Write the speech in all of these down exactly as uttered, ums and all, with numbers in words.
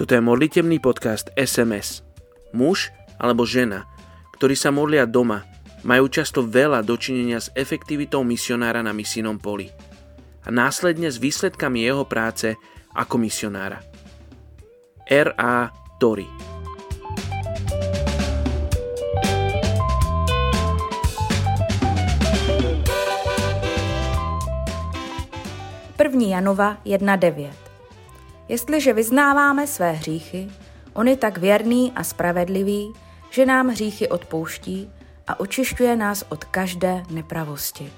Toto je modlitebný podcast es em es. Muž alebo žena, ktorí sa modlia doma, majú často veľa dočinenia s efektivitou misionára na misijnom poli a následne s výsledkami jeho práce ako misionára. er á. Tori. první Janova jedna devět. Jestliže vyznáváme své hříchy, on je tak věrný a spravedlivý, že nám hříchy odpouští a očišťuje nás od každé nepravosti.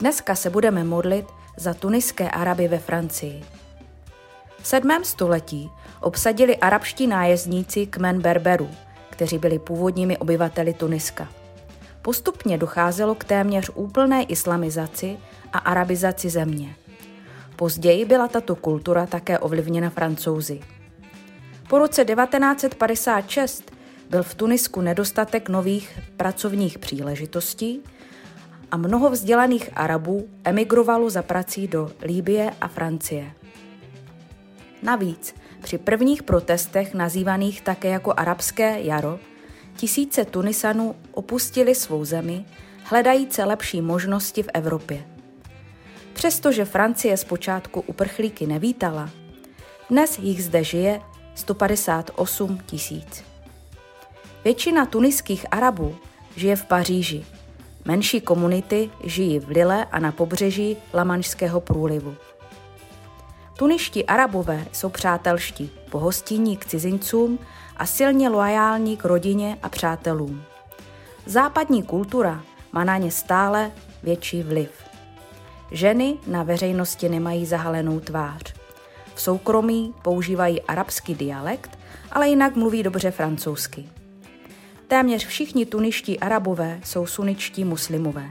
Dneska se budeme modlit za tuniské Araby ve Francii. V sedmém století obsadili arabští nájezdníci kmen Berberů, kteří byli původními obyvateli Tuniska. Postupně docházelo k téměř úplné islamizaci a arabizaci země. Později byla tato kultura také ovlivněna Francouzi. Po roce devatenáct set padesát šest byl v Tunisku nedostatek nových pracovních příležitostí a mnoho vzdělaných Arabů emigrovalo za prací do Libye a Francie. Navíc při prvních protestech, nazývaných také jako arabské jaro, tisíce Tunisanů opustili svou zemi, hledajíce lepší možnosti v Evropě. Přestože Francie zpočátku uprchlíky nevítala, dnes jich zde žije sto padesát osm tisíc. Většina tuniských Arabů žije v Paříži. Menší komunity žijí v Lille a na pobřeží Lamanšského průlivu. Tuniští Arabové jsou přátelští, pohostinní k cizincům a silně loajální k rodině a přátelům. Západní kultura má na ně stále větší vliv. Ženy na veřejnosti nemají zahalenou tvář. V soukromí používají arabský dialekt, ale jinak mluví dobře francouzsky. Téměř všichni tuniští Arabové jsou sunničtí muslimové.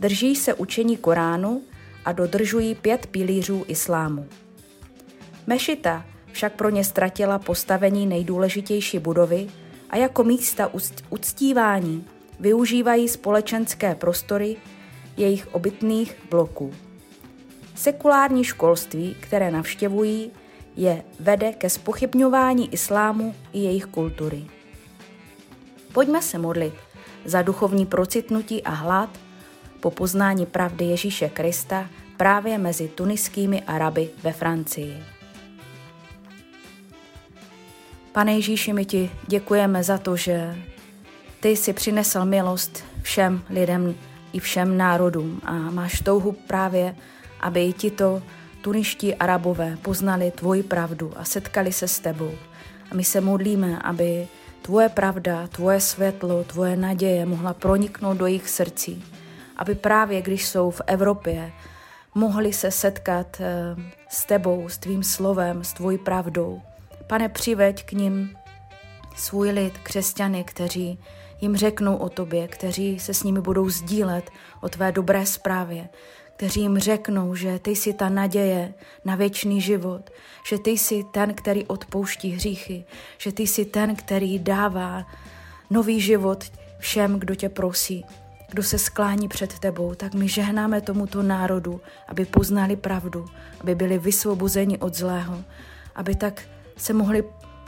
Drží se učení Koránu a dodržují pět pilířů islámu. Mešita však pro ně ztratila postavení nejdůležitější budovy a jako místa uctívání využívají společenské prostory jejich obytných bloků. Sekulární školství, které navštěvují, je vede ke zpochybňování islámu i jejich kultury. Pojďme se modlit za duchovní procitnutí a hlad po poznání pravdy Ježíše Krista právě mezi tuniskými Araby ve Francii. Pane Ježíši, my ti děkujeme za to, že ty jsi přinesl milost všem lidem i všem národům a máš touhu právě, aby i tito tuniští Arabové poznali tvoji pravdu a setkali se s tebou. A my se modlíme, aby tvoje pravda, tvoje světlo, tvoje naděje mohla proniknout do jejich srdcí, aby právě když jsou v Evropě, mohli se setkat s tebou, s tvým slovem, s tvojí pravdou. Pane, přiveď k nim svůj lid, křesťany, kteří jim řeknou o tobě, kteří se s nimi budou sdílet o tvé dobré zprávě, kteří jim řeknou, že ty jsi ta naděje na věčný život, že ty jsi ten, který odpouští hříchy, že ty jsi ten, který dává nový život všem, kdo tě prosí, kdo se sklání před tebou. Tak my žehnáme tomuto národu, aby poznali pravdu, aby byli vysvobozeni od zlého, aby tak se mohli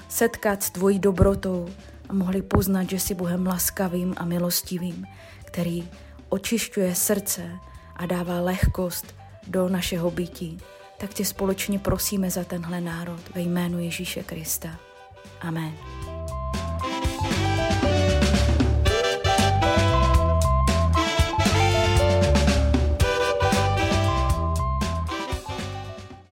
setkat s tvojí dobrotou a mohli poznat, že jsi Bohem laskavým a milostivým, který očišťuje srdce a dává lehkost do našeho bytí. Tak tě společně prosíme za tenhle národ ve jménu Ježíše Krista. Amen.